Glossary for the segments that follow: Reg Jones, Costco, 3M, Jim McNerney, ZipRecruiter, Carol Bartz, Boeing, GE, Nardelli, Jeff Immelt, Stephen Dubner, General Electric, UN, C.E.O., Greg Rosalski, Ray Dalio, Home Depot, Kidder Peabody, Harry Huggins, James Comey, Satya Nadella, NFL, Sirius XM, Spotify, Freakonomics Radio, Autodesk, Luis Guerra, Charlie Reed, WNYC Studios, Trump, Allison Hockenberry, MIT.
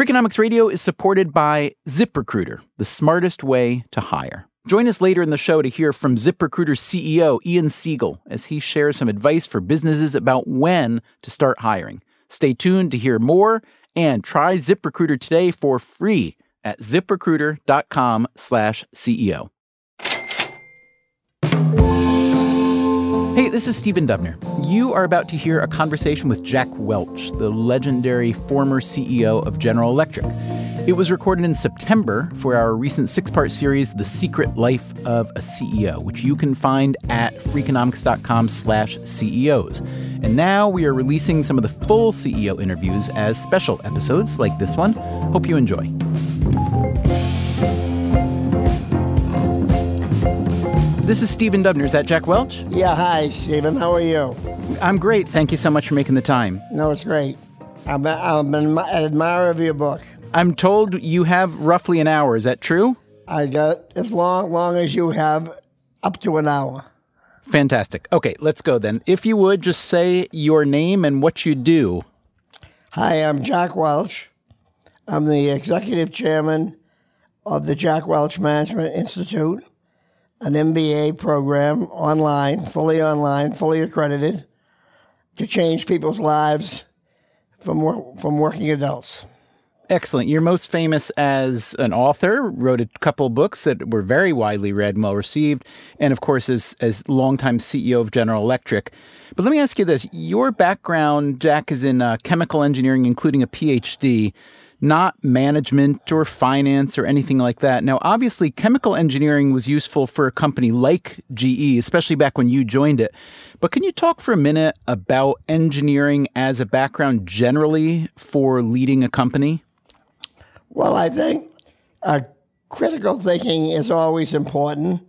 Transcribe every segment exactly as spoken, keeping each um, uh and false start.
Freakonomics Radio is supported by ZipRecruiter, the smartest way to hire. Join us later in the show to hear from ZipRecruiter's C E O, Ian Siegel, as he shares some advice for businesses about when to start hiring. Stay tuned to hear more and try ZipRecruiter today for free at ZipRecruiter.com slash CEO. Hey, this is Stephen Dubner. You are about to hear a conversation with Jack Welch, the legendary former C E O of General Electric. It was recorded in September for our recent six-part series, The Secret Life of a C E O, which you can find at Freakonomics.com slash CEOs. And now we are releasing some of the full C E O interviews as special episodes like this one. Hope you enjoy. This is Stephen Dubner. Is that Jack Welch? Yeah, hi, Stephen. How are you? I'm great. Thank you so much for making the time. No, it's great. I'm, I'm an admirer of your book. I'm told you have roughly an hour. Is that true? I got as long, long as you have, up to an hour. Fantastic. Okay, let's go then. If you would, just say your name and what you do. Hi, I'm Jack Welch. I'm the executive chairman of the Jack Welch Management Institute, an M B A program online, fully online, fully accredited, to change people's lives from from working adults. Excellent. You're most famous as an author, wrote a couple books that were very widely read and well-received, and of course as, as longtime C E O of General Electric. But let me ask you this. Your background, Jack, is in uh, chemical engineering, including a P H D, not management or finance or anything like that. Now, obviously, chemical engineering was useful for a company like G E, especially back when you joined it. But can you talk for a minute about engineering as a background generally for leading a company? Well, I think uh, critical thinking is always important,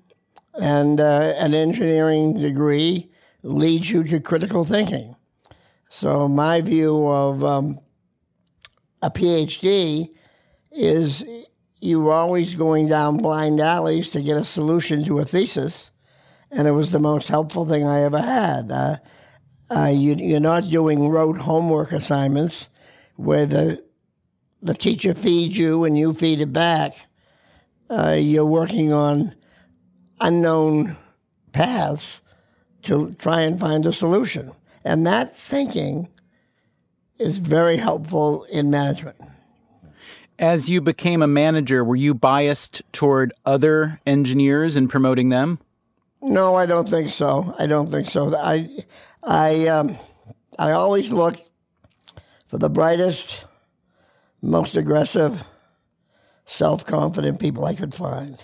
and uh, an engineering degree leads you to critical thinking. So my view of um, a P H D is you're always going down blind alleys to get a solution to a thesis, and it was the most helpful thing I ever had. Uh, uh, you, you're not doing rote homework assignments where the, the teacher feeds you and you feed it back. Uh, you're working on unknown paths to try and find a solution. And that thinking is very helpful in management. As you became a manager, were you biased toward other engineers and promoting them? No, I don't think so. I don't think so. I, I, um, I always looked for the brightest, most aggressive, self-confident people I could find,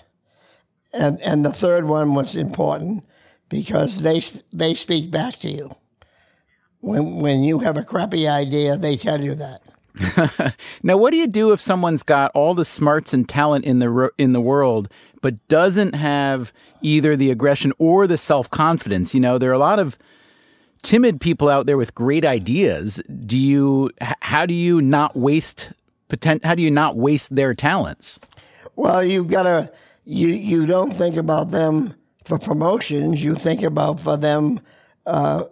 and and the third one was important because they they speak back to you. When when you have a crappy idea, they tell you that. Now, what do you do if someone's got all the smarts and talent in the ro- in the world, but doesn't have either the aggression or the self-confidence? You know, there are a lot of timid people out there with great ideas. Do you? How do you not waste potent? How do you not waste their talents? Well, you've got to. You you don't think about them for promotions. You think about for them. Uh,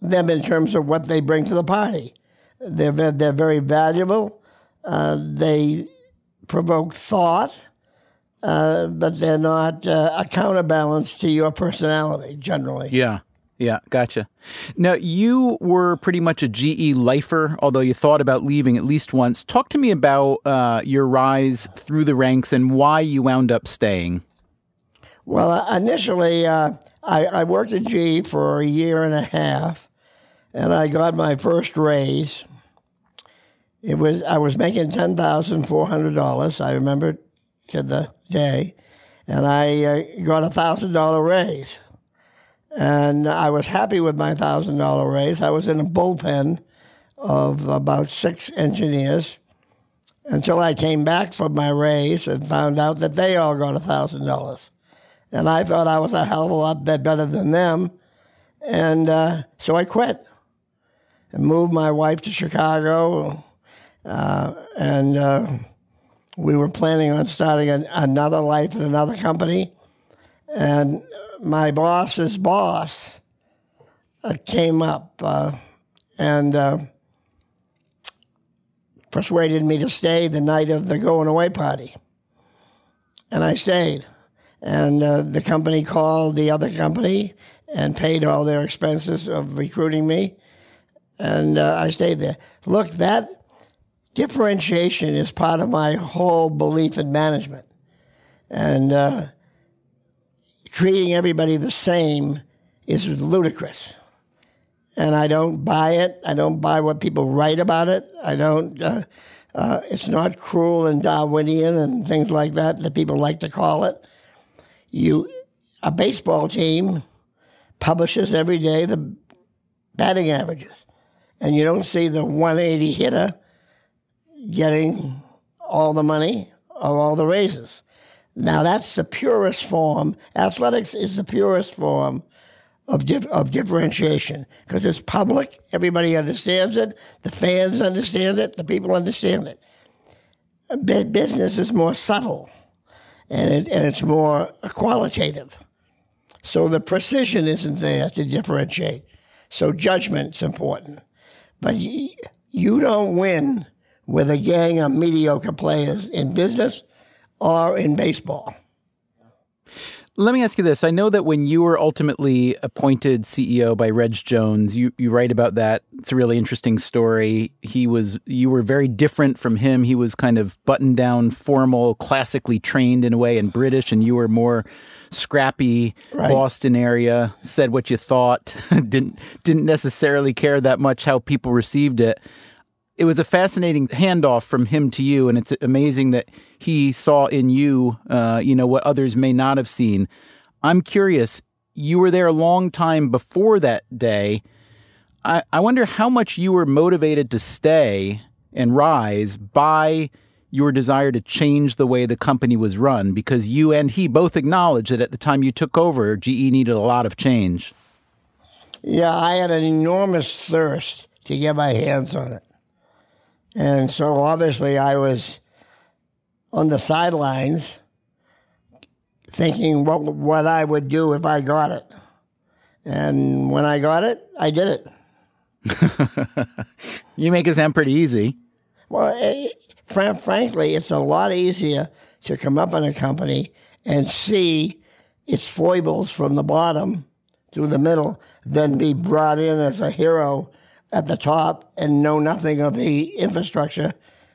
them in terms of what they bring to the party. They're, they're very valuable. Uh, they provoke thought, uh, but they're not uh, a counterbalance to your personality generally. Yeah, yeah, gotcha. Now, you were pretty much a G E lifer, although you thought about leaving at least once. Talk to me about uh, your rise through the ranks and why you wound up staying. Well, uh, initially, uh, I, I worked at G E for a year and a half. And I got my first raise. It was I was making ten thousand four hundred dollars. I remember to the day, and I uh, got a thousand dollar raise. And I was happy with my thousand dollar raise. I was in a bullpen of about six engineers until I came back from my raise and found out that they all got a thousand dollars. And I thought I was a hell of a lot better than them, and uh, so I quit. And moved my wife to Chicago, uh, and uh, we were planning on starting an, another life at another company. And my boss's boss uh, came up uh, and uh, persuaded me to stay the night of the going away party. And I stayed. And uh, the company called the other company and paid all their expenses of recruiting me. And uh, I stayed there. Look, that differentiation is part of my whole belief in management. And uh, treating everybody the same is ludicrous. And I don't buy it. I don't buy what people write about it. I don't, uh, uh, it's not cruel and Darwinian and things like that that people like to call it. You, a baseball team publishes every day the batting averages. And you don't see the one eighty hitter getting all the money or all the raises. Now, that's the purest form. Athletics is the purest form of dif- of differentiation because it's public. Everybody understands it. The fans understand it. The people understand it. B- business is more subtle, and it, and it's more qualitative. So the precision isn't there to differentiate. So judgment's important. But y- you don't win with a gang of mediocre players in business or in baseball. Let me ask you this. I know that when you were ultimately appointed C E O by Reg Jones, you, you write about that. It's a really interesting story. He was, you were very different from him. He was kind of buttoned down, formal, classically trained in a way and British, and you were more scrappy, right. Boston area, said what you thought, didn't didn't necessarily care that much how people received it. It was a fascinating handoff from him to you, and it's amazing that he saw in you, uh, you know, what others may not have seen. I'm curious, you were there a long time before that day. I, I wonder how much you were motivated to stay and rise by your desire to change the way the company was run, because you and he both acknowledged that at the time you took over, G E needed a lot of change. Yeah, I had an enormous thirst to get my hands on it. And so, obviously, I was on the sidelines thinking what what I would do if I got it. And when I got it, I did it. You make it sound pretty easy. Well, it, fr- frankly, it's a lot easier to come up in a company and see its foibles from the bottom through the middle than be brought in as a hero at the top and know nothing of the infrastructure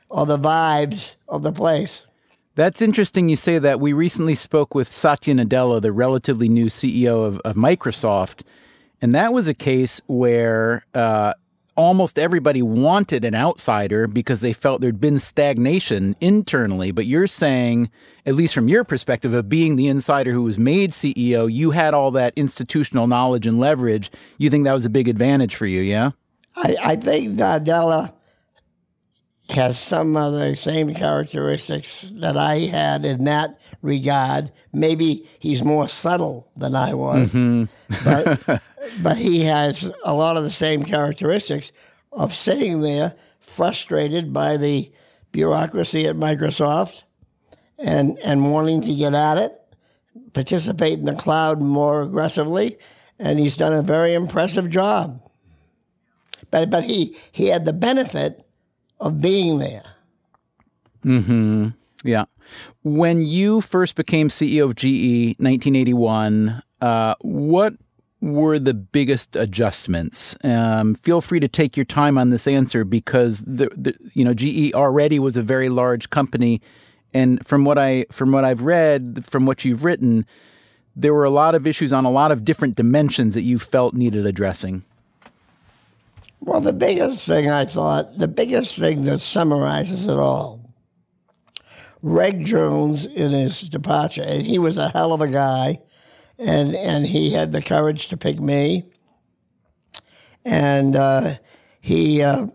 or the vibes of the place. That's interesting you say that. We recently spoke with Satya Nadella, the relatively new C E O of, of Microsoft, and that was a case where uh, almost everybody wanted an outsider because they felt there'd been stagnation internally. But you're saying, at least from your perspective of being the insider who was made C E O, you had all that institutional knowledge and leverage. You think that was a big advantage for you, yeah? I, I think Nardelli has some of the same characteristics that I had in that regard. Maybe he's more subtle than I was, mm-hmm. but, but he has a lot of the same characteristics of sitting there frustrated by the bureaucracy at Microsoft and, and wanting to get at it, participate in the cloud more aggressively, and he's done a very impressive job. But but he, he had the benefit of being there. Mm-hmm. Yeah. When you first became C E O of G E, nineteen eighty-one, uh, what were the biggest adjustments? Um, feel free to take your time on this answer because the, the you know G E already was a very large company, and from what I from what I've read, from what you've written, there were a lot of issues on a lot of different dimensions that you felt needed addressing. Well, the biggest thing I thought, the biggest thing that summarizes it all, Reg Jones in his departure, and he was a hell of a guy, and and he had the courage to pick me, and uh, he uh,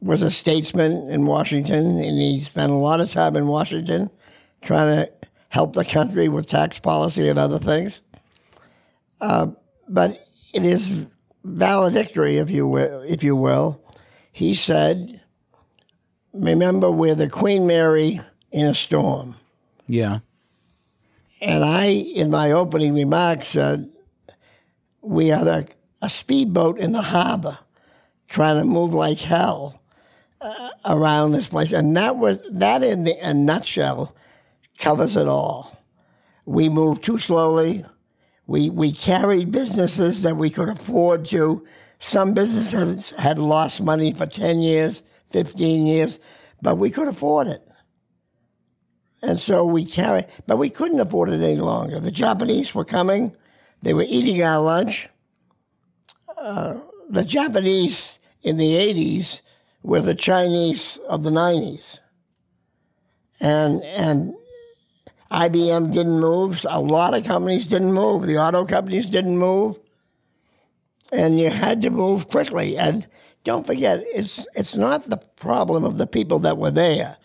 was a statesman in Washington, and he spent a lot of time in Washington trying to help the country with tax policy and other things, uh, but it is valedictory, if you will, if you will, he said, remember, we're the Queen Mary in a storm. Yeah. And I, in my opening remarks, said, we are the, a speedboat in the harbor trying to move like hell uh, around this place. And that was that in the, a nutshell covers it all. We moved too slowly. We we carried businesses that we could afford to. Some businesses had lost money for ten years, fifteen years, but we could afford it. And so we carried, but we couldn't afford it any longer. The Japanese were coming. They were eating our lunch. Uh, the Japanese in the eighties were the Chinese of the nineties. And and I B M didn't move. A lot of companies didn't move. The auto companies didn't move. And you had to move quickly. And don't forget, it's it's not the problem of the people that were there,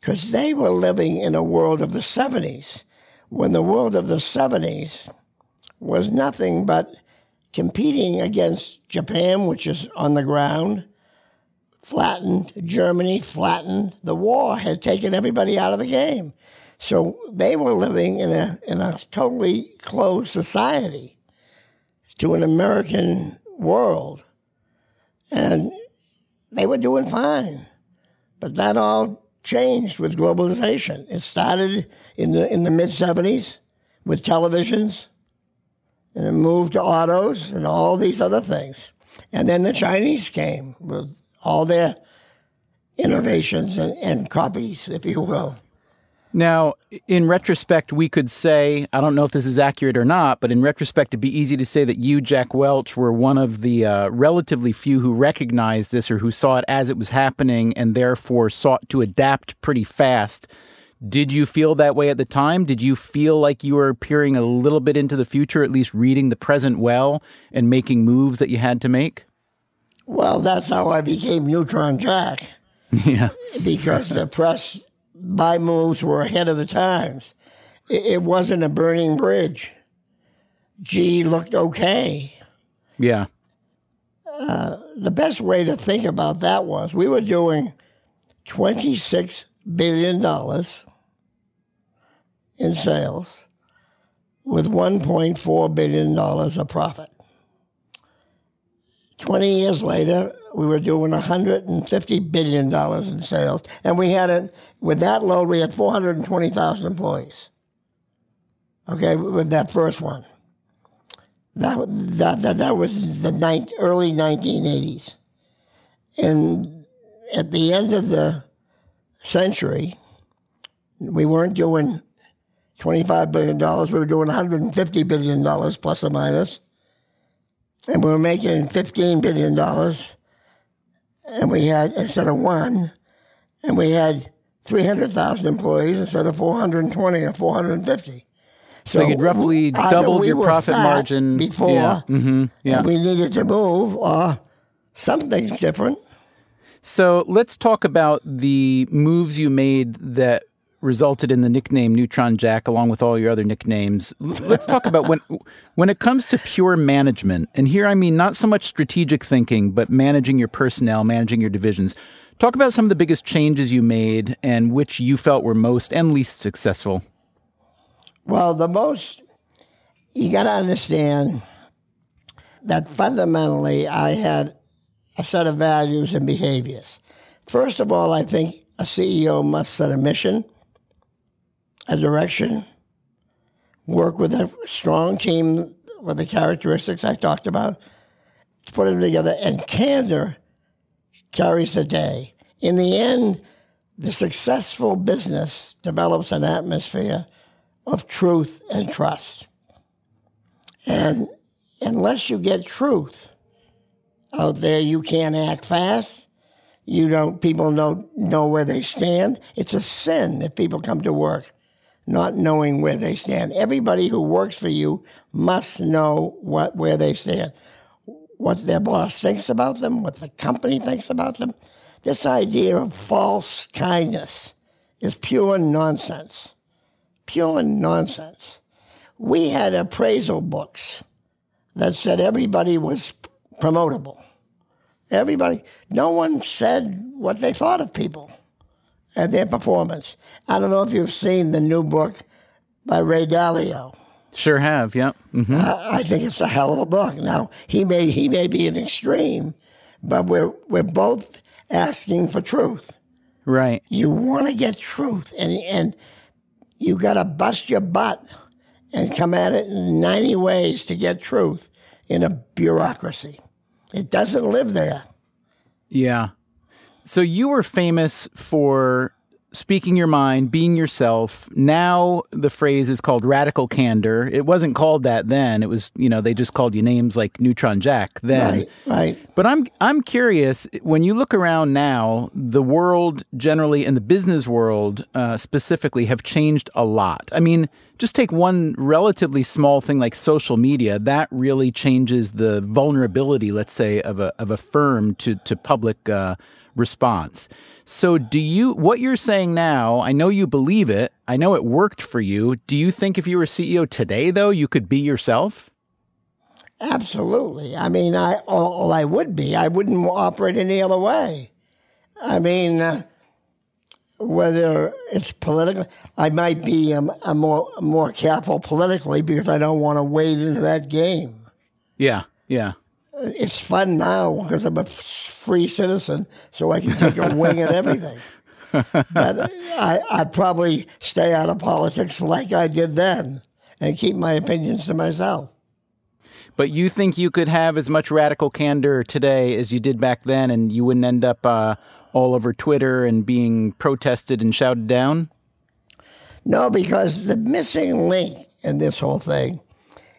because they were living in a world of the seventies, when the world of the seventies was nothing but competing against Japan, which is on the ground, flattened, Germany flattened. The war had taken everybody out of the game. So they were living in a in a totally closed society to an American world. And they were doing fine. But that all changed with globalization. It started in the in the mid-seventies with televisions, and it moved to autos and all these other things. And then the Chinese came with all their innovations and, and copies, if you will. Now, in retrospect, we could say, I don't know if this is accurate or not, but in retrospect, it'd be easy to say that you, Jack Welch, were one of the uh, relatively few who recognized this or who saw it as it was happening and therefore sought to adapt pretty fast. Did you feel that way at the time? Did you feel like you were peering a little bit into the future, at least reading the present well and making moves that you had to make? Well, that's how I became Neutron Jack. Yeah. Because the press... my moves were ahead of the times. It wasn't a burning bridge. G looked okay. Yeah. Uh, the best way to think about that was we were doing twenty-six billion dollars in sales with one point four billion dollars of profit. twenty years later, we were doing one hundred fifty billion dollars in sales. And we had it, with that load, we had four hundred twenty thousand employees. Okay, with that first one. That that that, that was the ni- early nineteen eighties. And at the end of the century, we weren't doing twenty-five billion dollars. We were doing one hundred fifty billion dollars plus or minus. And we were making fifteen billion dollars. And we had, instead of one, and we had three hundred thousand employees instead of four hundred twenty or four hundred fifty. So, so you'd roughly doubled your profit margin. Before, yeah. Mm-hmm. Yeah. And we needed to move, or something's different. So let's talk about the moves you made that resulted in the nickname Neutron Jack, along with all your other nicknames. Let's talk about when when it comes to pure management, and here I mean not so much strategic thinking, but managing your personnel, managing your divisions. Talk about some of the biggest changes you made and which you felt were most and least successful. Well, the most, you got to understand that fundamentally I had a set of values and behaviors. First of all, I think a C E O must set a mission, a direction, work with a strong team with the characteristics I talked about, to put them together, and candor carries the day. In the end, the successful business develops an atmosphere of truth and trust. And unless you get truth out there, you can't act fast. You don't, people don't know where they stand. It's a sin if people come to work not knowing where they stand. Everybody who works for you must know what where they stand, what their boss thinks about them, what the company thinks about them. This idea of false kindness is pure nonsense, pure nonsense. We had appraisal books that said everybody was promotable. Everybody, no one said what they thought of people and their performance. I don't know if you've seen the new book by Ray Dalio. Sure have, yeah. Mm-hmm. Uh, I think it's a hell of a book. Now, he may he may be an extreme, but we're we're both asking for truth. Right. You want to get truth, and and you got to bust your butt and come at it in ninety ways to get truth in a bureaucracy. It doesn't live there. Yeah. So you were famous for speaking your mind, being yourself. Now the phrase is called radical candor. It wasn't called that then. It was, you know, they just called you names like Neutron Jack then. Right, right. But I'm I'm curious, when you look around now, the world generally and the business world uh, specifically have changed a lot. I mean, just take one relatively small thing like social media. That really changes the vulnerability, let's say, of a of a firm to to public uh response. So do you, what you're saying now, I know you believe it, I know it worked for you. Do you think if you were C E O today, though, you could be yourself? Absolutely. I mean, I, all I would be, I wouldn't operate any other way. I mean, uh, whether it's political, I might be a, a more, more careful politically because I don't want to wade into that game. Yeah, yeah. It's fun now because I'm a free citizen, so I can take a wing at everything. But I, I'd probably stay out of politics like I did then and keep my opinions to myself. But you think you could have as much radical candor today as you did back then, and you wouldn't end up uh, all over Twitter and being protested and shouted down? No, because the missing link in this whole thing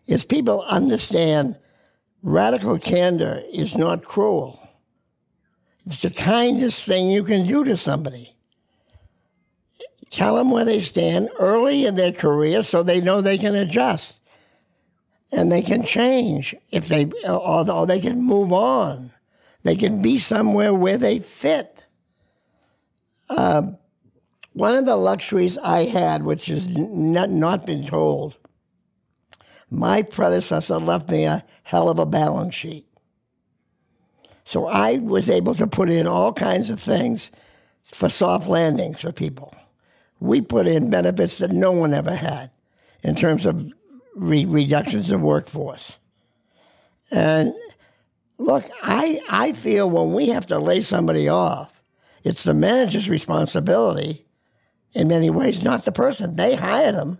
is people understand radical candor is not cruel. It's the kindest thing you can do to somebody. Tell them where they stand early in their career so they know they can adjust and they can change if they, or, or they can move on. They can be somewhere where they fit. Uh, one of the luxuries I had, which has not, not been told, my predecessor left me a hell of a balance sheet. So I was able to put in all kinds of things for soft landings for people. We put in benefits that no one ever had in terms of re- reductions in workforce. And look, I, I feel when we have to lay somebody off, it's the manager's responsibility in many ways, not the person. They hired them,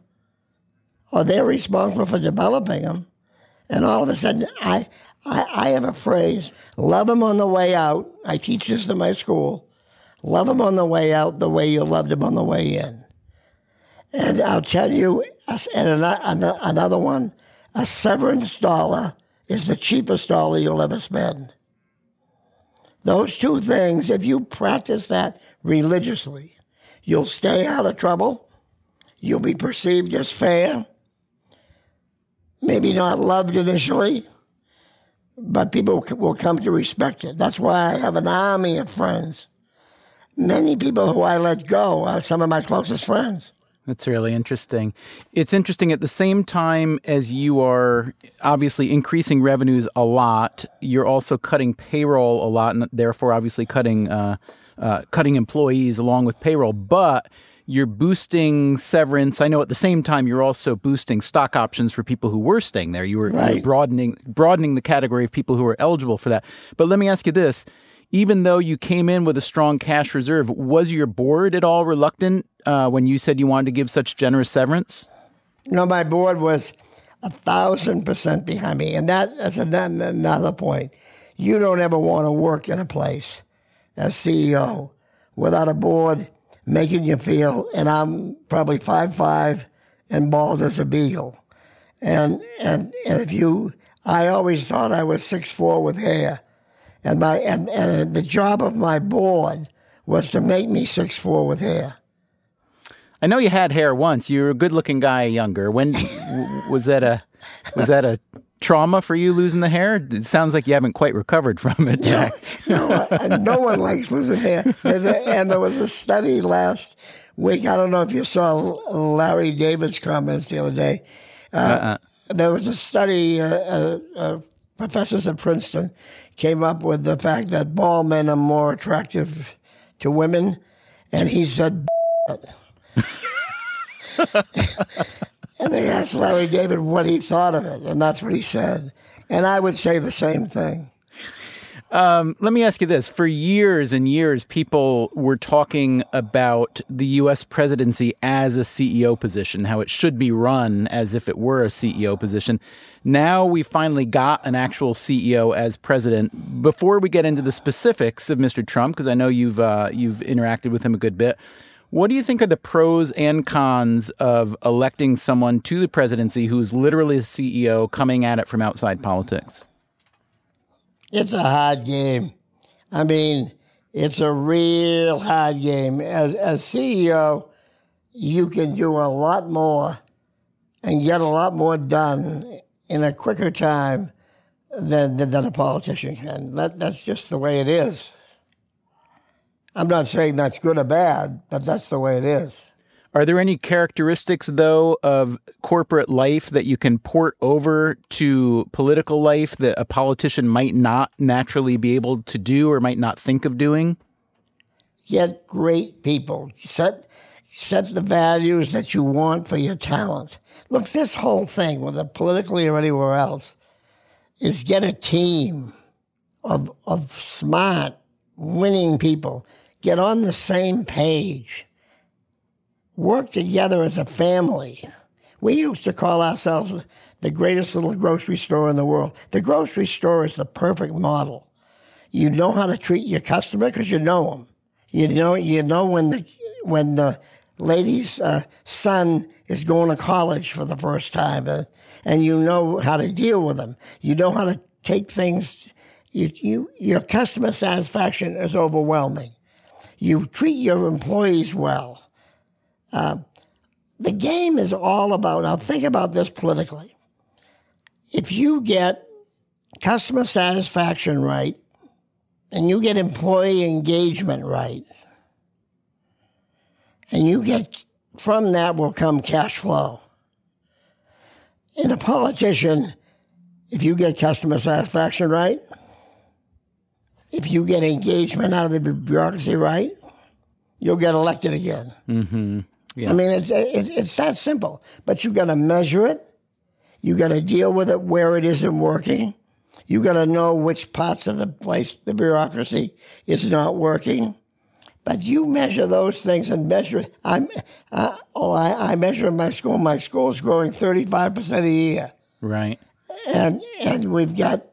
or they're responsible for developing them. And all of a sudden, I, I I have a phrase, love them on the way out. I teach this in my school. Love them on the way out the way you loved them on the way in. And I'll tell you, and another one, a severance dollar is the cheapest dollar you'll ever spend. Those two things, if you practice that religiously, you'll stay out of trouble. You'll be perceived as fair. Maybe not loved initially, but people will come to respect it. That's why I have an army of friends. Many people who I let go are some of my closest friends. That's really interesting. It's interesting at the same time as you are obviously increasing revenues a lot, you're also cutting payroll a lot, and therefore obviously cutting uh, uh, cutting employees along with payroll. But you're boosting severance. I know at the same time you're also boosting stock options for people who were staying there. You were, right. you were broadening broadening the category of people who are eligible for that. But let me ask you this. Even though you came in with a strong cash reserve, was your board at all reluctant uh, when you said you wanted to give such generous severance? No, my board was one thousand percent behind me. And that is another point. You don't ever want to work in a place as C E O without a board making you feel, and I'm probably five foot five and bald as a beagle. And, and and if you, I always thought I was six foot four with hair. And my and, and the job of my board was to make me six foot four with hair. I know you had hair once. You were a good-looking guy younger. When was that a was that a trauma for you, losing the hair? It sounds like you haven't quite recovered from it, Jack. No, no, no one likes losing hair. And, and there was a study last week. I don't know if you saw Larry David's comments the other day. Uh, uh-uh. There was a study, uh, uh, uh, professors at Princeton came up with the fact that bald men are more attractive to women. And he said, and they asked Larry David what he thought of it, and that's what he said. And I would say the same thing. Um, let me ask you this. For years and years, people were talking about the U S presidency as a C E O position, how it should be run as if it were a C E O position. Now we finally got an actual C E O as president. Before we get into the specifics of Mister Trump, because I know you've uh, you've interacted with him a good bit, what do you think are the pros and cons of electing someone to the presidency who's literally a C E O coming at it from outside politics? It's a hard game. I mean, it's a real hard game. As a C E O, you can do a lot more and get a lot more done in a quicker time than than, than a politician can. That, that's just the way it is. I'm not saying that's good or bad, but that's the way it is. Are there any characteristics, though, of corporate life that you can port over to political life that a politician might not naturally be able to do or might not think of doing? Get great people. Set set the values that you want for your talent. Look, this whole thing, whether politically or anywhere else, is get a team of of smart, winning people. Get on the same page. Work together as a family. We used to call ourselves the greatest little grocery store in the world. The grocery store is the perfect model. You know how to treat your customer because you know them. You know, you know when the when the lady's uh, son is going to college for the first time, uh, and you know how to deal with them. You know how to take things. You, you, your customer satisfaction is overwhelming. You treat your employees well. Uh, the game is all about, now think about this politically. If you get customer satisfaction right and you get employee engagement right, and you get, from that will come cash flow. In a politician, if you get customer satisfaction right, if you get engagement out of the bureaucracy right, you'll get elected again. Mm-hmm. Yeah. I mean, it's it, it's that simple. But you've got to measure it. You've got to deal with it where it isn't working. You've got to know which parts of the place, the bureaucracy, is not working. But you measure those things and measure. I'm, uh, oh, I I measure my school. My school's growing thirty-five percent a year. Right. And and we've got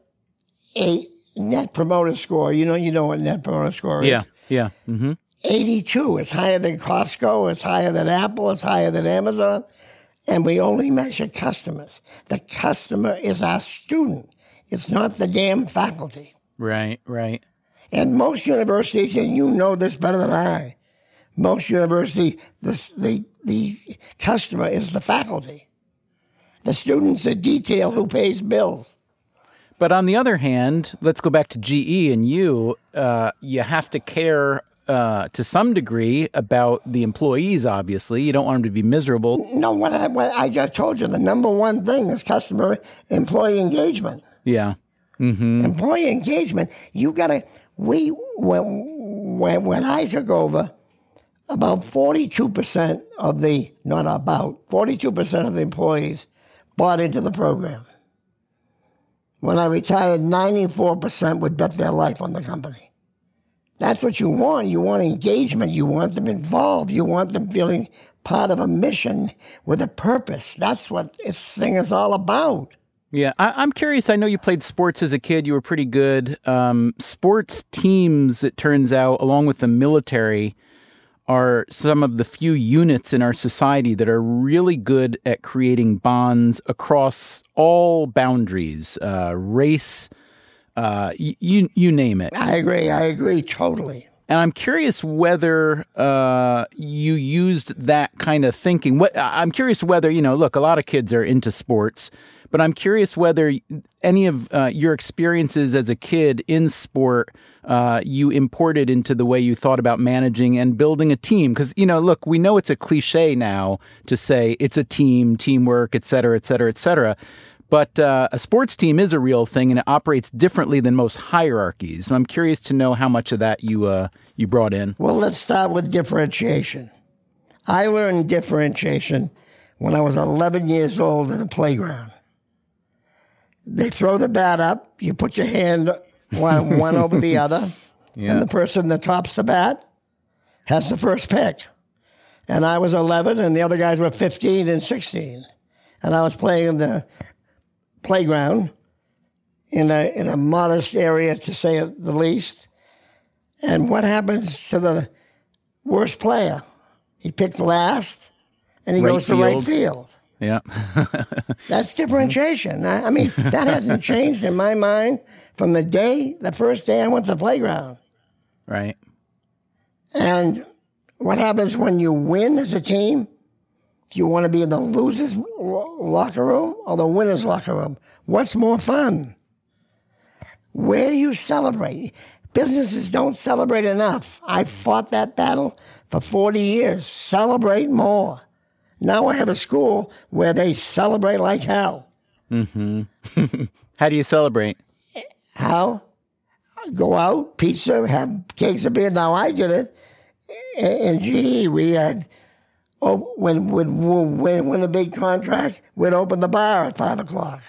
a net promoter score. You know, you know what net promoter score is. Yeah. Yeah. Mm-hmm. eighty-two. It's higher than Costco. It's higher than Apple. It's higher than Amazon. And we only measure customers. The customer is our student. It's not the damn faculty. Right, right. And most universities, and you know this better than I, most universities, the, the, the customer is the faculty. The student's the detail who pays bills. But on the other hand, let's go back to G E and you. Uh, you have to care Uh, to some degree about the employees, obviously. You don't want them to be miserable. No, what I, what I just told you, the number one thing is customer employee engagement. Yeah. Mm-hmm. Employee engagement, you got to, we, when, when, when I took over, about forty-two percent of the, not about, forty-two percent of the employees bought into the program. When I retired, ninety-four percent would bet their life on the company. That's what you want. You want engagement. You want them involved. You want them feeling part of a mission with a purpose. That's what this thing is all about. Yeah. I, I'm curious. I know you played sports as a kid. You were pretty good. Um, sports teams, it turns out, along with the military, are some of the few units in our society that are really good at creating bonds across all boundaries, uh, race, Uh, you you name it. I agree. I agree totally. And I'm curious whether uh, you used that kind of thinking. What I'm curious whether, you know, look, a lot of kids are into sports, but I'm curious whether any of uh, your experiences as a kid in sport uh, you imported into the way you thought about managing and building a team. Because, you know, look, we know it's a cliche now to say it's a team, teamwork, et cetera, et cetera, et cetera. But uh, a sports team is a real thing, and it operates differently than most hierarchies. So I'm curious to know how much of that you uh, you brought in. Well, let's start with differentiation. I learned differentiation when I was eleven years old in the playground. They throw the bat up. You put your hand one, one over the other. Yeah. And the person that tops the bat has the first pick. And I was eleven, and the other guys were fifteen and sixteen. And I was playing in the playground in a in a modest area, to say the least. And what happens to the worst player? He picked last, and he right goes field. to right field. Yeah. That's differentiation. I, I mean, that hasn't changed in my mind from the day, the first day I went to the playground. Right. And what happens when you win as a team? Do you want to be in the loser's locker room or the winner's locker room? What's more fun? Where do you celebrate? Businesses don't celebrate enough. I fought that battle for forty years. Celebrate more. Now I have a school where they celebrate like hell. Mm-hmm. How do you celebrate? How? Go out, pizza, have cakes of beer. Now I did it. And gee, we had, oh, when we'd win, win a big contract, we'd open the bar at five o'clock.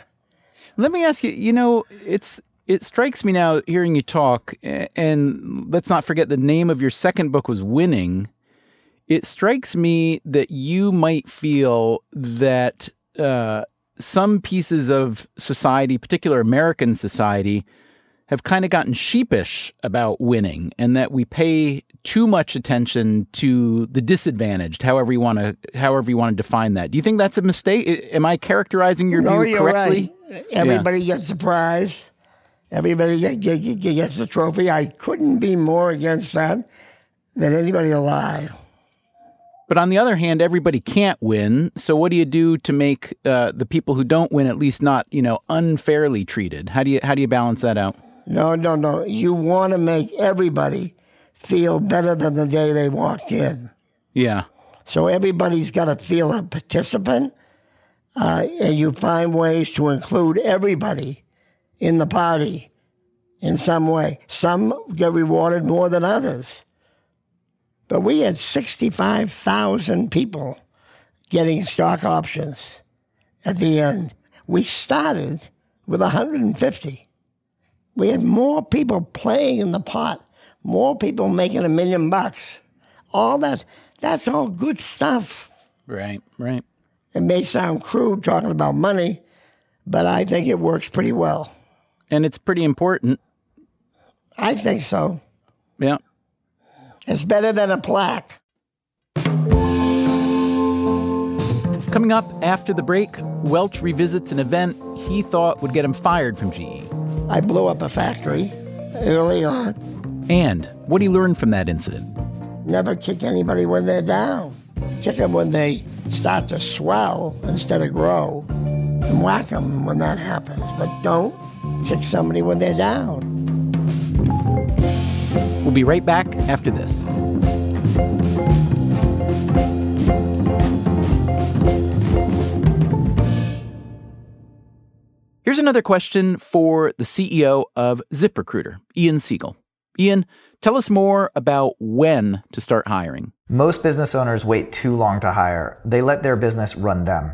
Let me ask you, you know, it's... It strikes me now, hearing you talk, and let's not forget the name of your second book was Winning. It strikes me that you might feel that uh, some pieces of society, particular American society, have kind of gotten sheepish about winning, and that we pay too much attention to the disadvantaged, however you want to, however you want to define that. Do you think that's a mistake? Am I characterizing your no, view you're correctly? Right. Everybody yeah. gets a prize. Everybody gets the trophy. I couldn't be more against that than anybody alive. But on the other hand, everybody can't win. So what do you do to make uh, the people who don't win at least not, you know, unfairly treated? How do you how do you balance that out? No, no, no. You want to make everybody feel better than the day they walked in. Yeah. So everybody's got to feel a participant, uh, and you find ways to include everybody in the party in some way. Some get rewarded more than others. But we had sixty-five thousand people getting stock options at the end. We started with one hundred fifty. We had more people playing in the pot, more people making a million bucks. All that, that's all good stuff. Right, right. It may sound crude talking about money, but I think it works pretty well. And it's pretty important. I think so. Yeah. It's better than a plaque. Coming up after the break, Welch revisits an event he thought would get him fired from G E. I blew up a factory early on. And what he learned from that incident. Never kick anybody when they're down. Kick them when they start to swell instead of grow. And whack them when that happens. But don't kick somebody when they're down. We'll be right back after this. Here's another question for the C E O of ZipRecruiter, Ian Siegel. Ian, tell us more about when to start hiring. Most business owners wait too long to hire. They let their business run them.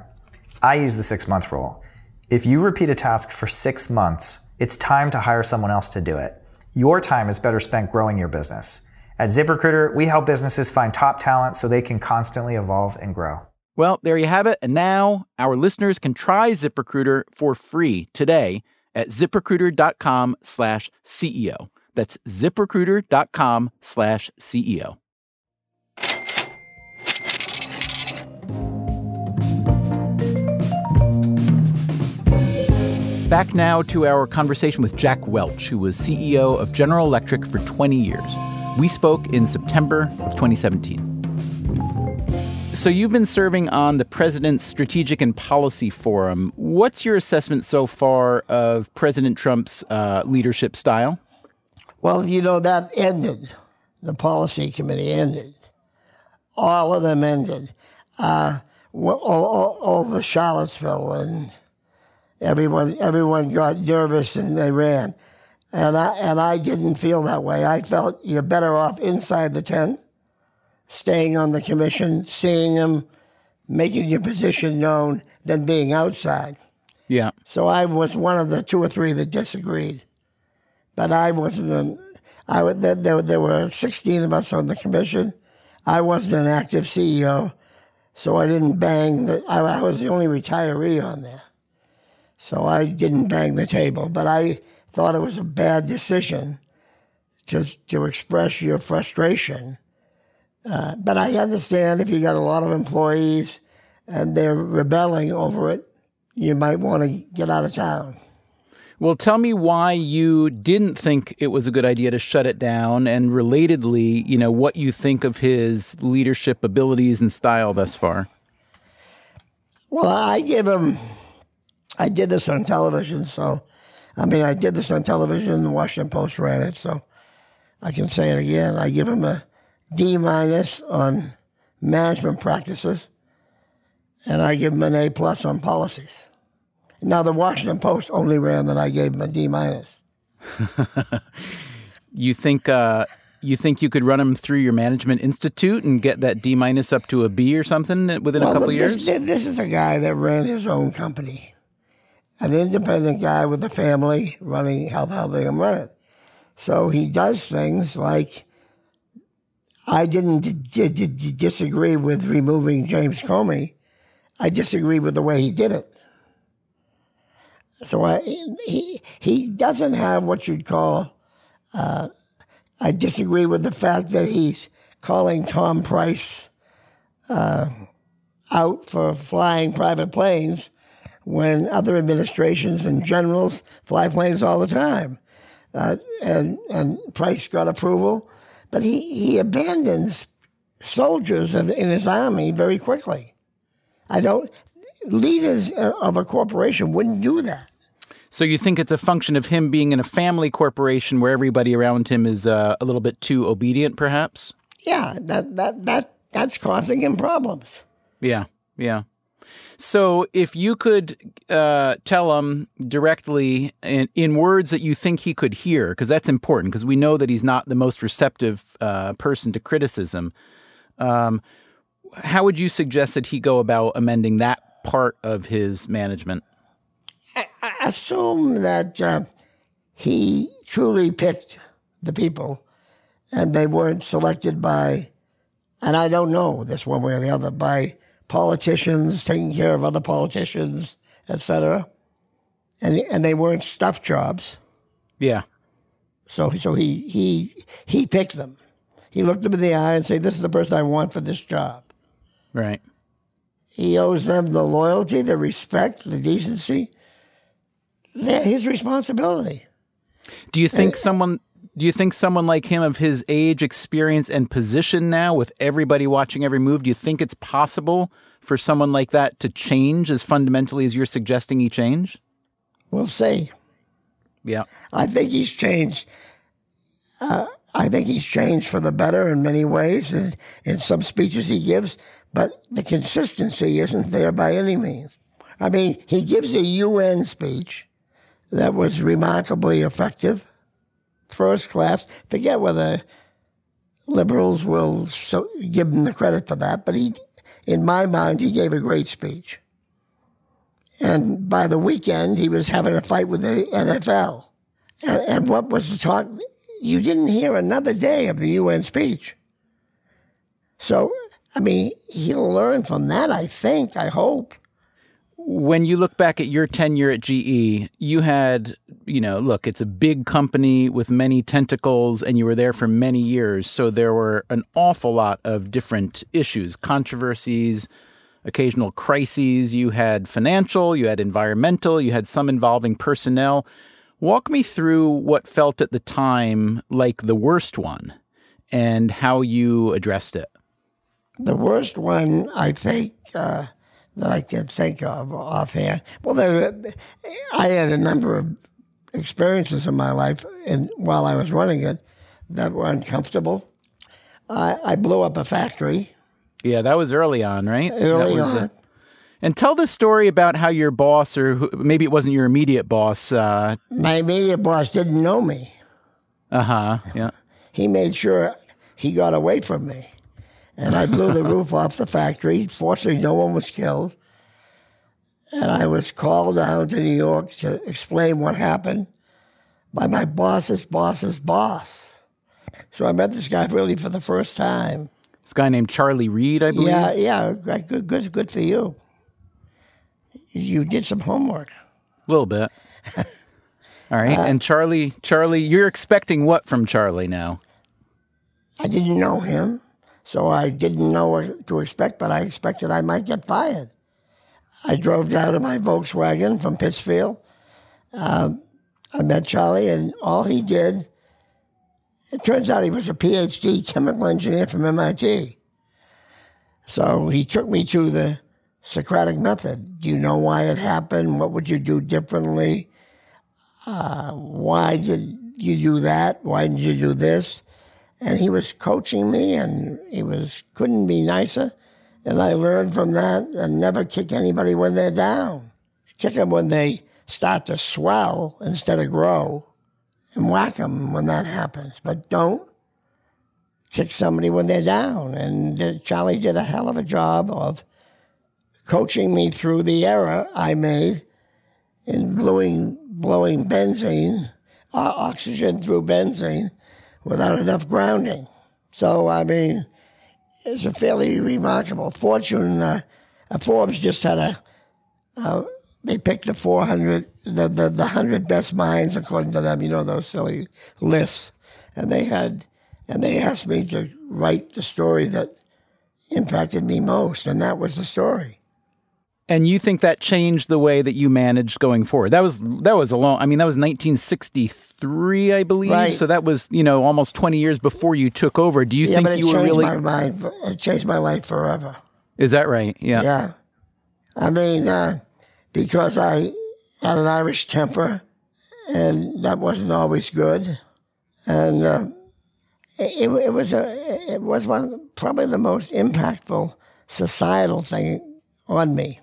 I use the six-month rule. If you repeat a task for six months, it's time to hire someone else to do it. Your time is better spent growing your business. At ZipRecruiter, we help businesses find top talent so they can constantly evolve and grow. Well, there you have it. And now our listeners can try ZipRecruiter for free today at ZipRecruiter.com slash CEO. That's ZipRecruiter.com slash CEO. Back now to our conversation with Jack Welch, who was C E O of General Electric for twenty years. We spoke in September of twenty seventeen. So you've been serving on the President's Strategic and Policy Forum. What's your assessment so far of President Trump's uh, leadership style? Well, you know, that ended. The policy committee ended. All of them ended. Uh, all, all, all the Charlottesville and... Everyone, everyone got nervous and they ran, and I and I didn't feel that way. I felt you're better off inside the tent, staying on the commission, seeing them, making your position known, than being outside. Yeah. So I was one of the two or three that disagreed, but I wasn't an, I would, there, there were sixteen of us on the commission. I wasn't an active C E O, so I didn't bang the, I, I was the only retiree on there. So I didn't bang the table, but I thought it was a bad decision to to express your frustration. Uh, but I understand if you got a lot of employees and they're rebelling over it, you might want to get out of town. Well, tell me why you didn't think it was a good idea to shut it down, and relatedly, you know, what you think of his leadership abilities and style thus far. Well, I give him, I did this on television, so, I mean, I did this on television, the Washington Post ran it, so I can say it again. I give him a D minus on management practices, and I give him an A plus on policies. Now, the Washington Post only ran that I gave him a D minus. You think uh, you think you could run him through your management institute and get that D minus up to a B or something within well, a couple look, of years? This, this is a guy that ran his own company, an independent guy with a family running, help helping him run it. So he does things like I didn't d- d- d- disagree with removing James Comey. I disagree with the way he did it. So I, he he doesn't have what you'd call, uh, I disagree with the fact that he's calling Tom Price uh, out for flying private planes when other administrations and generals fly planes all the time. Uh, and and Price got approval, but he, he abandons soldiers in, in his army very quickly. I don't... Leaders of a corporation wouldn't do that. So you think it's a function of him being in a family corporation where everybody around him is uh, a little bit too obedient, perhaps? Yeah, that that that that's causing him problems. Yeah, yeah. So if you could uh, tell him directly in, in words that you think he could hear, because that's important, because we know that he's not the most receptive uh, person to criticism, um, how would you suggest that he go about amending that part of his management? I, I assume that uh, he truly picked the people and they weren't selected by, and I don't know this one way or the other, by politicians taking care of other politicians, et cetera. And, and they weren't stuff jobs. Yeah. So so he, he, he picked them. He looked them in the eye and said, this is the person I want for this job. Right. He owes them the loyalty, the respect, the decency. They're his responsibility. Do you think and, someone? Do you think someone like him, of his age, experience, and position now, with everybody watching every move, do you think it's possible for someone like that to change as fundamentally as you're suggesting he change? We'll see. Yeah, I think he's changed. Uh, I think he's changed for the better in many ways, and in some speeches he gives. But the consistency isn't there by any means. I mean, he gives a U N speech that was remarkably effective, first class. Forget whether liberals will so give him the credit for that, but he, in my mind, he gave a great speech. And by the weekend, he was having a fight with the N F L. And, and what was the talk? You didn't hear another day of the U N speech. So... I mean, he'll learn from that, I think, I hope. When you look back at your tenure at G E, you had, you know, look, it's a big company with many tentacles, and you were there for many years. So there were an awful lot of different issues, controversies, occasional crises. You had financial, you had environmental, you had some involving personnel. Walk me through what felt at the time like the worst one and how you addressed it. The worst one, I think, uh, that I can think of offhand. Well, there, I had a number of experiences in my life, and while I was running it, that were uncomfortable. Uh, I blew up a factory. Yeah, that was early on, right? Early that was on. A, and tell the story about how your boss, or who, maybe it wasn't your immediate boss. Uh, my immediate boss didn't know me. Uh-huh, yeah. He made sure he got away from me. And I blew the roof off the factory. Fortunately, no one was killed. And I was called down to New York to explain what happened. by my boss's boss's boss. So I met this guy really for the first time. This guy named Charlie Reed, I believe? Yeah, yeah. Good, good, good for you. You did some homework. A little bit. All right. Uh, and Charlie, Charlie, you're expecting what from Charlie now? I didn't know him, so I didn't know what to expect, but I expected I might get fired. I drove down to my Volkswagen from Pittsfield. Um, I met Charlie, and all he did, it turns out he was a P H D chemical engineer from M I T. So he took me to the Socratic method. Do you know why it happened? What would you do differently? Uh, why did you do that? Why did you do this? And he was coaching me, and he was couldn't be nicer. And I learned from that, and never kick anybody when they're down. Kick them when they start to swell instead of grow, and whack them when that happens. But don't kick somebody when they're down. And Charlie did a hell of a job of coaching me through the error I made in blowing, blowing benzene, uh, oxygen through benzene, without enough grounding. So, I mean, it's a fairly remarkable fortune. Uh, Forbes just had a, uh, they picked the four hundred, the, the, the one hundred best minds, according to them, you know, those silly lists. And they had, and they asked me to write the story that impacted me most, and that was the story. And you think that changed the way that you managed going forward? That was that was a long. I mean, that was nineteen sixty-three, I believe. Right. So that was, you know, almost twenty years before you took over. Do you yeah, think but it you changed were really? My mind. It changed my life forever. Is that right? Yeah. Yeah. I mean, uh, because I had an Irish temper, and that wasn't always good, and uh, it, it was a it was one probably the most impactful societal thing on me.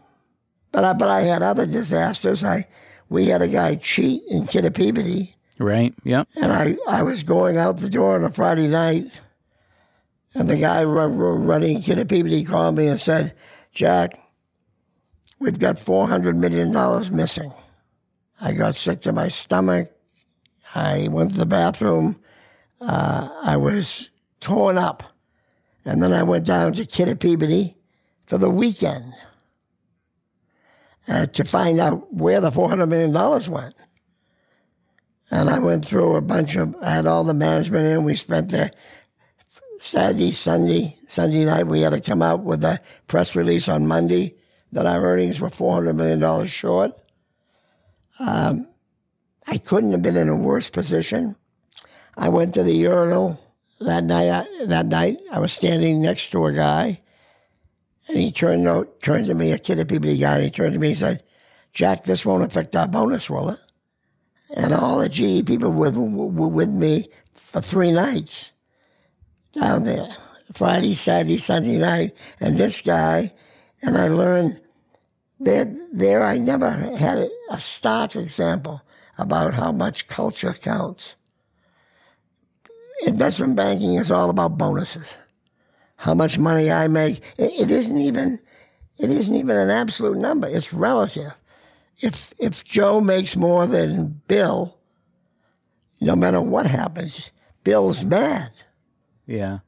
But I, but I had other disasters. I, we had a guy cheat in Kidder Peabody. Right, yeah. And I, I was going out the door on a Friday night, and the guy run, run, running Kidder Peabody called me and said, Jack, we've got four hundred million dollars missing. I got sick to my stomach. I went to the bathroom. Uh, I was torn up. And then I went down to Kidder Peabody for the weekend. Uh, to find out where the four hundred million dollars went. And I went through a bunch of, I had all the management in, we spent there Saturday, Sunday, Sunday night, we had to come out with a press release on Monday that our earnings were four hundred million dollars short. Um, I couldn't have been in a worse position. I went to the urinal that night, I, that night, I was standing next to a guy. And he turned out, turned to me, a Kidder Peabody guy, and he turned to me and said, Jack, this won't affect our bonus, will it? And all the G E people were, were with me for three nights down there, Friday, Saturday, Sunday night, and this guy. And I learned that there I never had a stark example about how much culture counts. Investment banking is all about bonuses. How much money I make, it, it isn't even, it isn't even an absolute number. It's relative. If if Joe makes more than Bill, no matter what happens, Bill's mad. Yeah.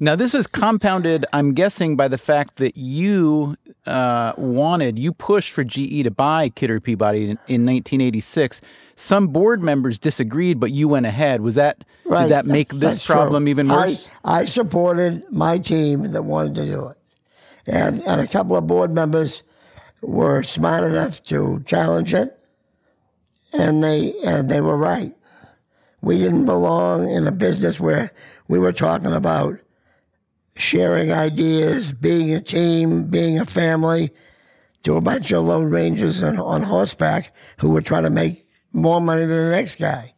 Now this is compounded, I'm guessing, by the fact that you uh, wanted, you pushed for G E to buy Kidder Peabody in, in nineteen eighty-six. Some board members disagreed, but you went ahead. Was that right. Did that make this That's problem true. Even worse? I, I supported my team that wanted to do it. And, and a couple of board members were smart enough to challenge it, and they and they were right. We didn't belong in a business where we were talking about sharing ideas, being a team, being a family, to a bunch of Lone Rangers on, on horseback who were trying to make more money than the next guy.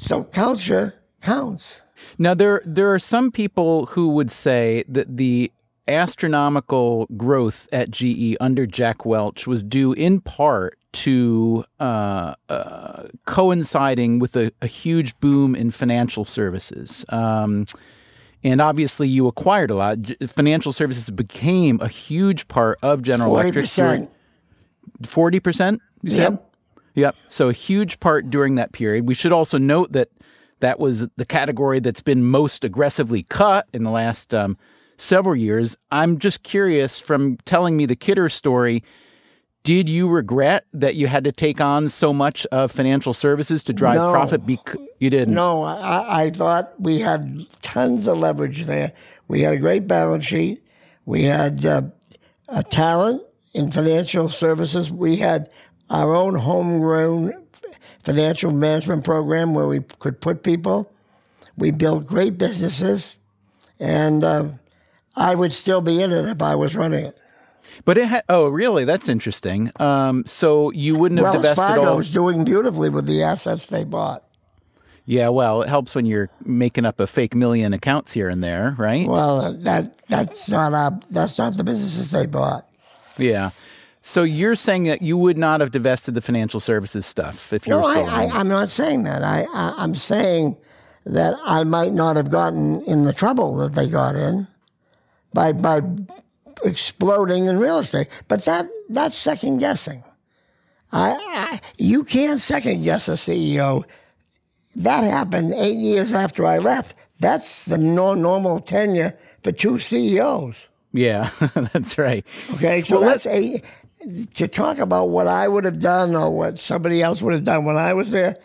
So culture counts. Now, there there are some people who would say that the astronomical growth at G E under Jack Welch was due in part to uh, uh, coinciding with a, a huge boom in financial services. Um, and obviously, you acquired a lot. Financial services became a huge part of General Electric. forty percent. forty percent, you said? Yep. Yep. So a huge part during that period. We should also note that that was the category that's been most aggressively cut in the last um, several years. I'm just curious, from telling me the Kidder story, did you regret that you had to take on so much of financial services to drive no, profit? Bec- you didn't? No, I, I thought we had tons of leverage there. We had a great balance sheet. We had uh, a talent in financial services. We had our own homegrown financial management program where we could put people. We built great businesses, and uh, I would still be in it if I was running it. But it had, oh, really? That's interesting. Um, so you wouldn't have well, divested Fargo all. Well, was doing beautifully with the assets they bought. Yeah, well, it helps when you're making up a fake million accounts here and there, right? Well, that that's not our, that's not the businesses they bought. Yeah. So you're saying that you would not have divested the financial services stuff if you no, were still I, I, I'm not saying that. I, I, I'm saying that I might not have gotten in the trouble that they got in by by. exploding in real estate. But that that's second guessing. I, I you can't second guess a C E O. That happened eight years after I left. That's the no, normal tenure for two C E Os. Yeah, that's right. Okay, so well, that's eight. To talk about what I would have done or what somebody else would have done when I was there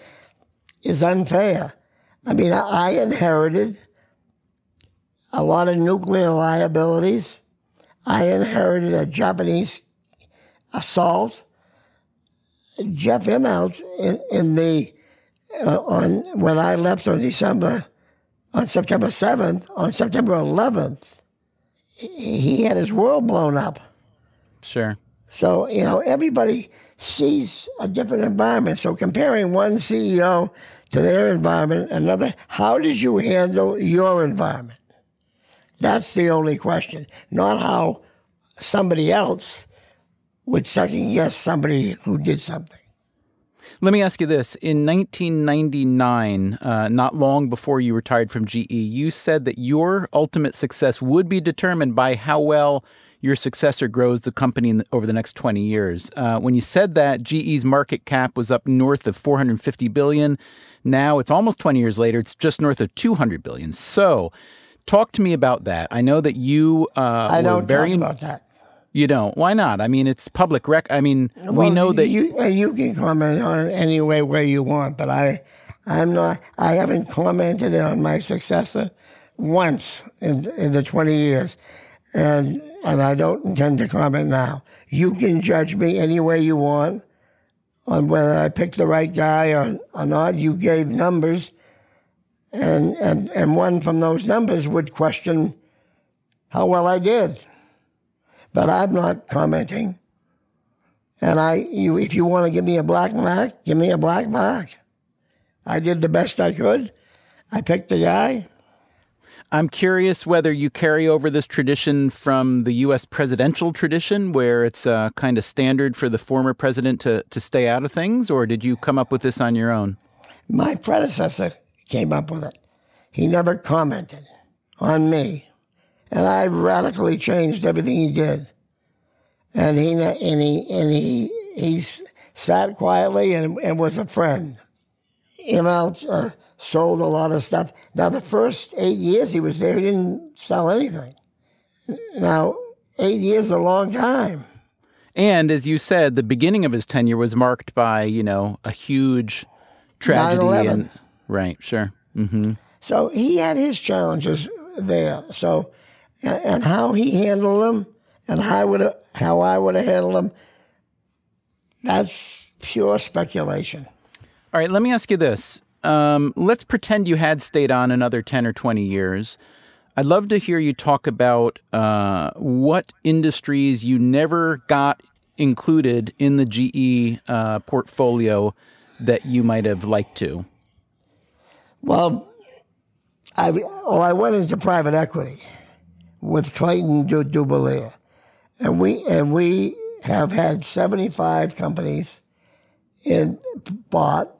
is unfair. I mean, I, I inherited a lot of nuclear liabilities. I inherited a Japanese assault. Jeff Immelt in, in the uh, on when I left on December, on September seventh, on September eleventh, he had his world blown up. Sure. So you know everybody sees a different environment. So comparing one C E O to their environment, another, how did you handle your environment? That's the only question, not how somebody else would second-guess somebody who did something. Let me ask you this. In nineteen ninety-nine, uh, not long before you retired from G E, you said that your ultimate success would be determined by how well your successor grows the company in the, over the next twenty years. Uh, when you said that, G E's market cap was up north of four hundred fifty billion dollars. Now, it's almost twenty years later, it's just north of two hundred billion dollars. So talk to me about that. I know that you uh, I don't were very talk about that. You don't. Why not? I mean, it's public rec. I mean, well, we know that you you can comment on it any way where you want, but I I'm not I haven't commented on my successor once in in the twenty years. And and I don't intend to comment now. You can judge me any way you want on whether I picked the right guy or, or not. You gave numbers. And, and and one from those numbers would question how well I did. But I'm not commenting. And I, you, if you want to give me a black mark, give me a black mark. I did the best I could. I picked the guy. I'm curious whether you carry over this tradition from the U S presidential tradition, where it's uh, kind of standard for the former president to, to stay out of things, or did you come up with this on your own? My predecessor came up with it. He never commented on me. And I radically changed everything he did. And he and he, and he, he sat quietly and, and was a friend. Immelt uh, sold a lot of stuff. Now, the first eight years he was there, he didn't sell anything. Now, eight years is a long time. And as you said, the beginning of his tenure was marked by, you know, a huge tragedy. nine eleven. And right, sure. Mm-hmm. So he had his challenges there. So, and how he handled them, and how would how I would have handled them, that's pure speculation. All right, let me ask you this. Um, let's pretend you had stayed on another ten or twenty years. I'd love to hear you talk about uh, what industries you never got included in the G E uh, portfolio that you might have liked to. Well, I well I went into private equity with Clayton Dubilier, and we and we have had seventy-five companies in bought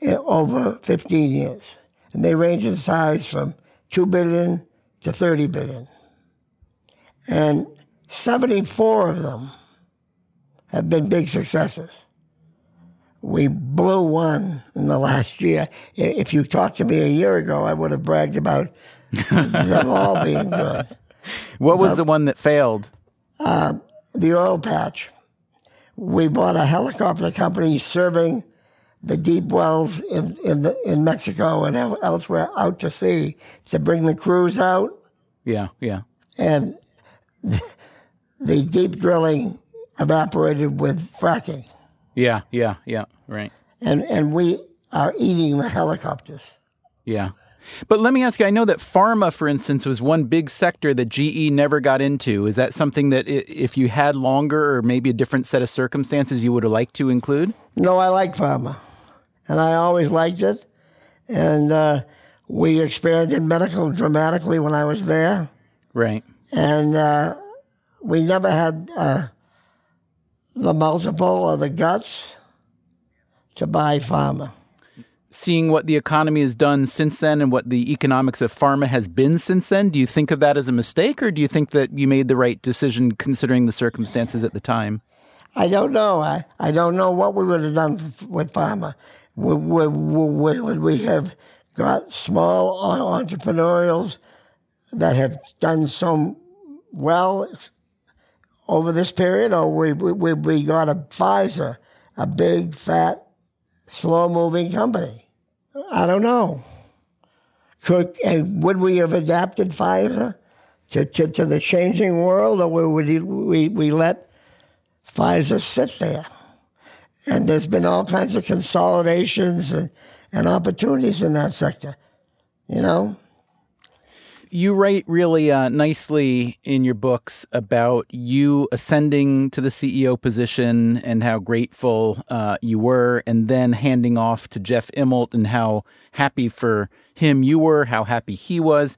in over fifteen years, and they range in size from two billion to thirty billion, and seventy-four of them have been big successes. We blew one in the last year. If you talked to me a year ago, I would have bragged about them all being good. What was but, the one that failed? Uh, the oil patch. We bought a helicopter company serving the deep wells in in, the, in Mexico and elsewhere out to sea to bring the crews out. Yeah, yeah. And the, the deep drilling evaporated with fracking. Yeah, yeah, yeah, right. And and we are eating the helicopters. Yeah. But let me ask you, I know that pharma, for instance, was one big sector that G E never got into. Is that something that if you had longer or maybe a different set of circumstances you would have liked to include? No, I like pharma. And I always liked it. And uh, we expanded medical dramatically when I was there. Right. And uh, we never had uh, the multiple or the guts to buy pharma. Seeing what the economy has done since then and what the economics of pharma has been since then, do you think of that as a mistake, or do you think that you made the right decision considering the circumstances at the time? I don't know. I, I don't know what we would have done with pharma. Would, would, would, would we have got small entrepreneurials that have done so well over this period, or we we, we got a Pfizer, a big, fat, slow-moving company? I don't know. Could and would we have adapted Pfizer to, to, to the changing world, or would we, we we let Pfizer sit there? And there's been all kinds of consolidations and, and opportunities in that sector, you know? You write really uh, nicely in your books about you ascending to the C E O position and how grateful uh, you were, and then handing off to Jeff Immelt and how happy for him you were, how happy he was.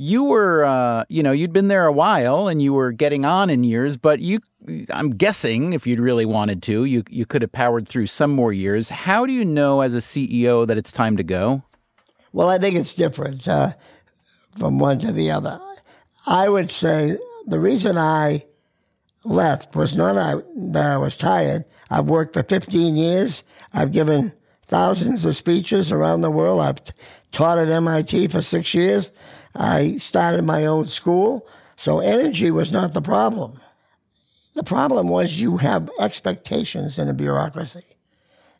You were, uh, you know, you'd been there a while and you were getting on in years, but you, I'm guessing if you'd really wanted to, you, you could have powered through some more years. How do you know as a C E O that it's time to go? Well, I think it's different. Uh from one to the other. I would say the reason I left was not I, that I was tired. I've worked for fifteen years. I've given thousands of speeches around the world. I've t- taught at M I T for six years. I started my own school. So energy was not the problem. The problem was you have expectations in a bureaucracy.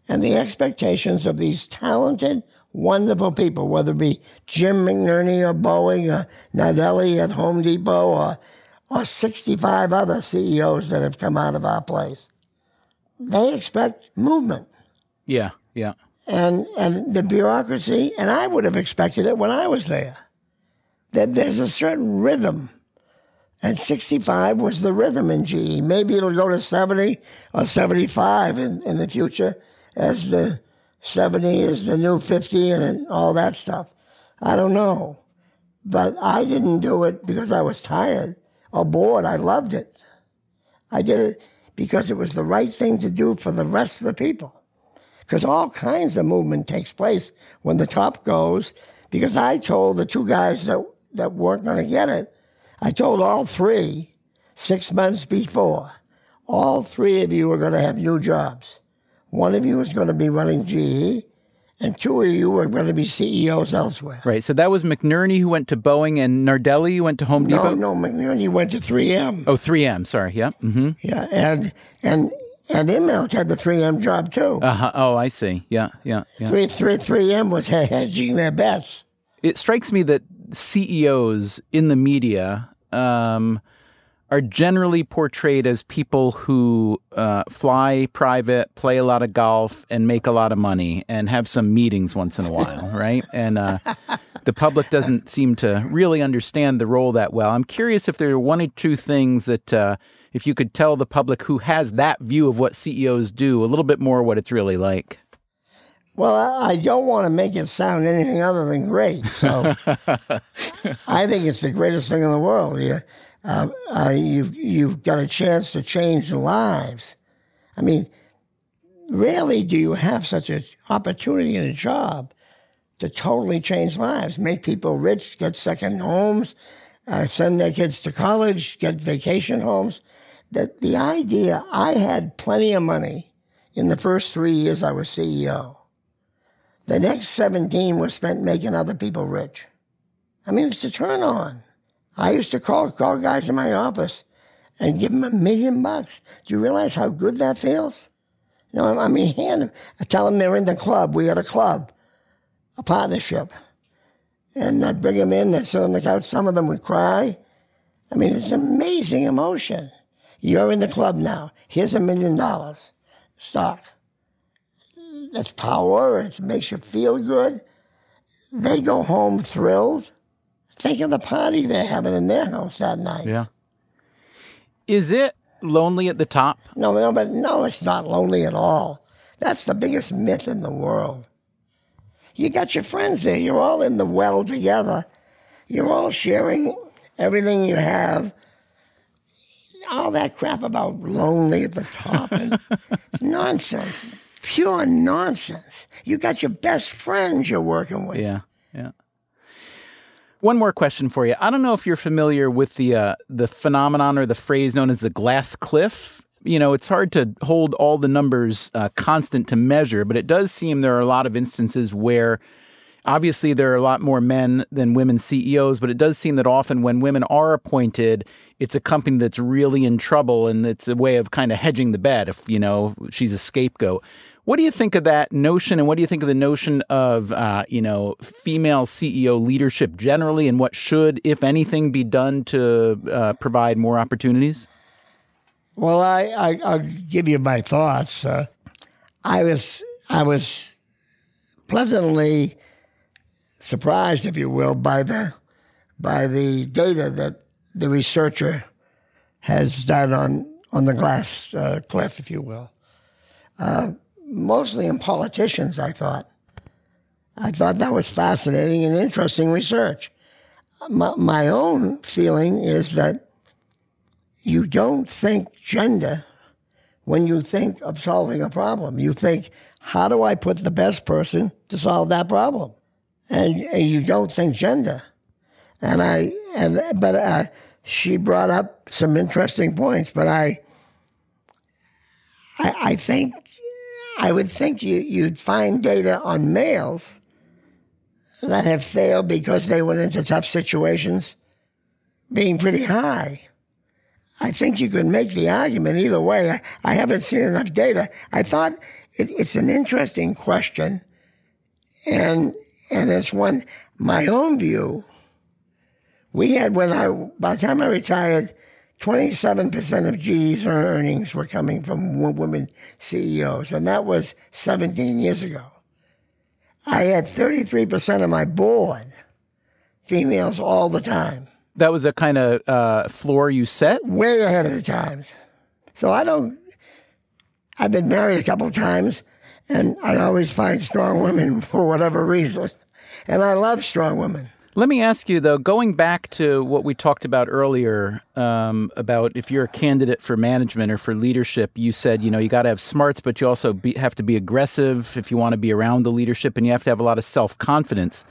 And the expectations of these talented, wonderful people, whether it be Jim McNerney or Boeing or Nardelli at Home Depot or or sixty-five other C E Os that have come out of our place. They expect movement. Yeah, yeah. And and the bureaucracy, and I would have expected it when I was there, that there's a certain rhythm. And sixty-five was the rhythm in G E. Maybe it'll go to seventy or seventy-five in, in the future as the seventy is the new fifty and all that stuff. I don't know. But I didn't do it because I was tired or bored. I loved it. I did it because it was the right thing to do for the rest of the people. Because all kinds of movement takes place when the top goes. Because I told the two guys that, that weren't going to get it, I told all three six months before, all three of you are going to have new jobs. One of you is going to be running G E, and two of you are going to be C E Os elsewhere. Right. So that was McNerney who went to Boeing, and Nardelli who went to Home Depot? No, no, McNerney went to three M. Oh, three M. Sorry. Yeah. Mm-hmm. Yeah. And and and Immelt had the three M job too. Uh-huh. Oh, I see. Yeah. Yeah. yeah. three M was hedging their bets. It strikes me that C E Os in the media Um, are generally portrayed as people who uh, fly private, play a lot of golf, and make a lot of money, and have some meetings once in a while, right? And uh, the public doesn't seem to really understand the role that well. I'm curious if there are one or two things that, uh, if you could tell the public who has that view of what C E Os do, a little bit more what it's really like. Well, I don't want to make it sound anything other than great. So I think it's the greatest thing in the world, yeah. Uh, uh, you've, you've got a chance to change lives. I mean, rarely do you have such an opportunity in a job to totally change lives, make people rich, get second homes, uh, send their kids to college, get vacation homes. That the idea, I had plenty of money in the first three years I was C E O. The next seventeen was spent making other people rich. I mean, it's a turn on. I used to call, call guys in my office and give them a million bucks. Do you realize how good that feels? You know, I mean, hand them, I tell them they're in the club. We had a club, a partnership. And I'd bring them in, they'd sit on the couch. Some of them would cry. I mean, it's an amazing emotion. You're in the club now. Here's a million dollars stock. That's power. It makes you feel good. They go home thrilled. Think of the party they're having in their house that night. Yeah. Is it lonely at the top? No, no, but no, it's not lonely at all. That's the biggest myth in the world. You got your friends there. You're all in the well together. You're all sharing everything you have. All that crap about lonely at the top. And nonsense. Pure nonsense. You got your best friends you're working with. Yeah, yeah. One more question for you. I don't know if you're familiar with the uh, the phenomenon or the phrase known as the glass cliff. You know, it's hard to hold all the numbers uh, constant to measure, but it does seem there are a lot of instances where obviously there are a lot more men than women C E Os, but it does seem that often when women are appointed, it's a company that's really in trouble, and it's a way of kind of hedging the bet if, you know, she's a scapegoat. What do you think of that notion, and what do you think of the notion of, uh, you know, female C E O leadership generally, and what should, if anything, be done to uh, provide more opportunities? Well, I, I, I'll give you my thoughts. Uh, I was I was pleasantly surprised, if you will, by the by the data that the researcher has done on, on the glass uh, cliff, if you will. Uh Mostly in politicians, I thought. I thought that was fascinating and interesting research. My, my own feeling is that you don't think gender when you think of solving a problem. You think, how do I put the best person to solve that problem? And, and you don't think gender. And I, and, but uh, she brought up some interesting points. But I, I, I think. I would think you, you'd find data on males that have failed because they went into tough situations being pretty high. I think you could make the argument either way. I, I haven't seen enough data. I thought it, it's an interesting question, and and it's one, my own view, we had when I, by the time I retired, twenty-seven percent of G E's earnings were coming from women C E Os, and that was seventeen years ago. I had thirty-three percent of my board, females all the time. That was a kind of uh, floor you set? Way ahead of the times. So I don't, I've been married a couple of times, and I always find strong women for whatever reason. And I love strong women. Let me ask you, though, going back to what we talked about earlier um, about if you're a candidate for management or for leadership, you said, you know, you got to have smarts, but you also be, have to be aggressive if you want to be around the leadership, and you have to have a lot of self-confidence.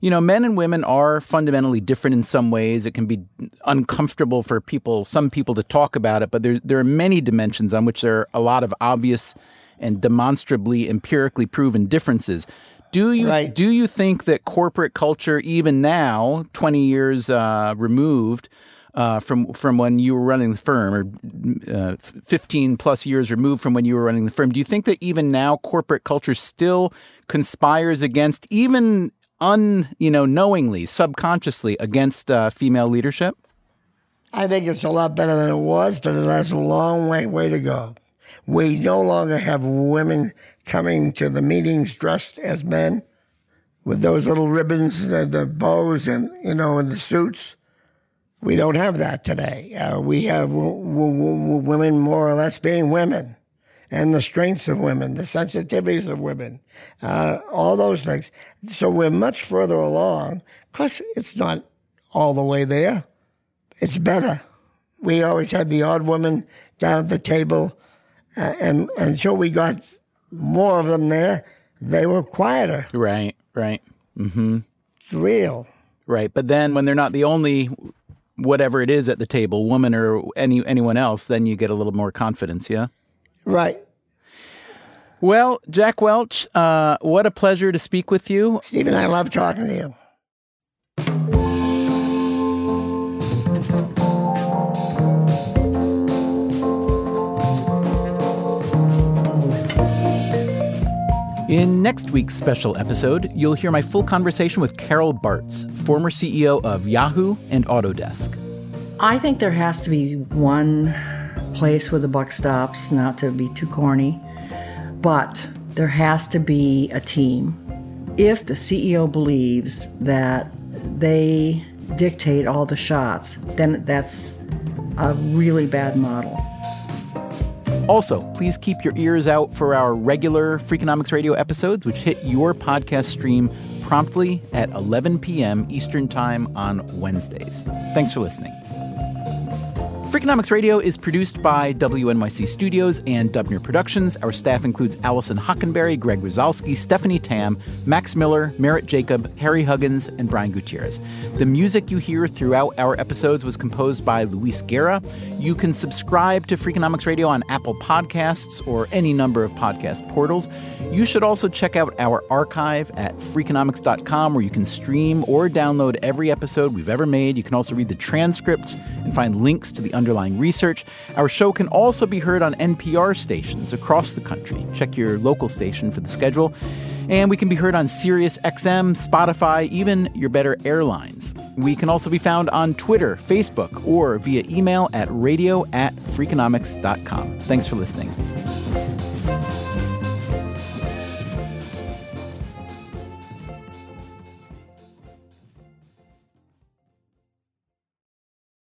You know, men and women are fundamentally different in some ways. It can be uncomfortable for people, some people to talk about it, but there, there are many dimensions on which there are a lot of obvious and demonstrably empirically proven differences. Do you right. do you think that corporate culture, even now, twenty years uh, removed uh, from from when you were running the firm, or uh, fifteen plus years removed from when you were running the firm, do you think that even now corporate culture still conspires against, even un you know knowingly, subconsciously, against uh, female leadership? I think it's a lot better than it was, but it has a long way way to go. We no longer have women coming to the meetings dressed as men with those little ribbons, the, the bows, and, you know, and the suits. We don't have that today. Uh, we have w- w- women more or less being women, and the strengths of women, the sensitivities of women, uh, all those things. So we're much further along. Of course, it's not all the way there. It's better. We always had the odd woman down at the table, uh, and until we got more of them there, they were quieter. Right, right. Mm-hmm. It's real. Right, but then when they're not the only, whatever it is at the table, woman or any anyone else, then you get a little more confidence, yeah? Right. Well, Jack Welch, uh, what a pleasure to speak with you. Stephen, I love talking to you. In next week's special episode, you'll hear my full conversation with Carol Bartz, former C E O of Yahoo and Autodesk. I think there has to be one place where the buck stops, not to be too corny, but there has to be a team. If the C E O believes that they dictate all the shots, then that's a really bad model. Also, please keep your ears out for our regular Freakonomics Radio episodes, which hit your podcast stream promptly at eleven p.m. Eastern Time on Wednesdays. Thanks for listening. Freakonomics Radio is produced by W N Y C Studios and Dubner Productions. Our staff includes Allison Hockenberry, Greg Rosalski, Stephanie Tam, Max Miller, Merritt Jacob, Harry Huggins, and Brian Gutierrez. The music you hear throughout our episodes was composed by Luis Guerra. You can subscribe to Freakonomics Radio on Apple Podcasts or any number of podcast portals. You should also check out our archive at freakonomics dot com, where you can stream or download every episode we've ever made. You can also read the transcripts and find links to the underlying research. Our show can also be heard on N P R stations across the country. Check your local station for the schedule. And we can be heard on Sirius X M, Spotify, even your better airlines. We can also be found on Twitter, Facebook, or via email at radio at freakonomics dot com. Thanks for listening.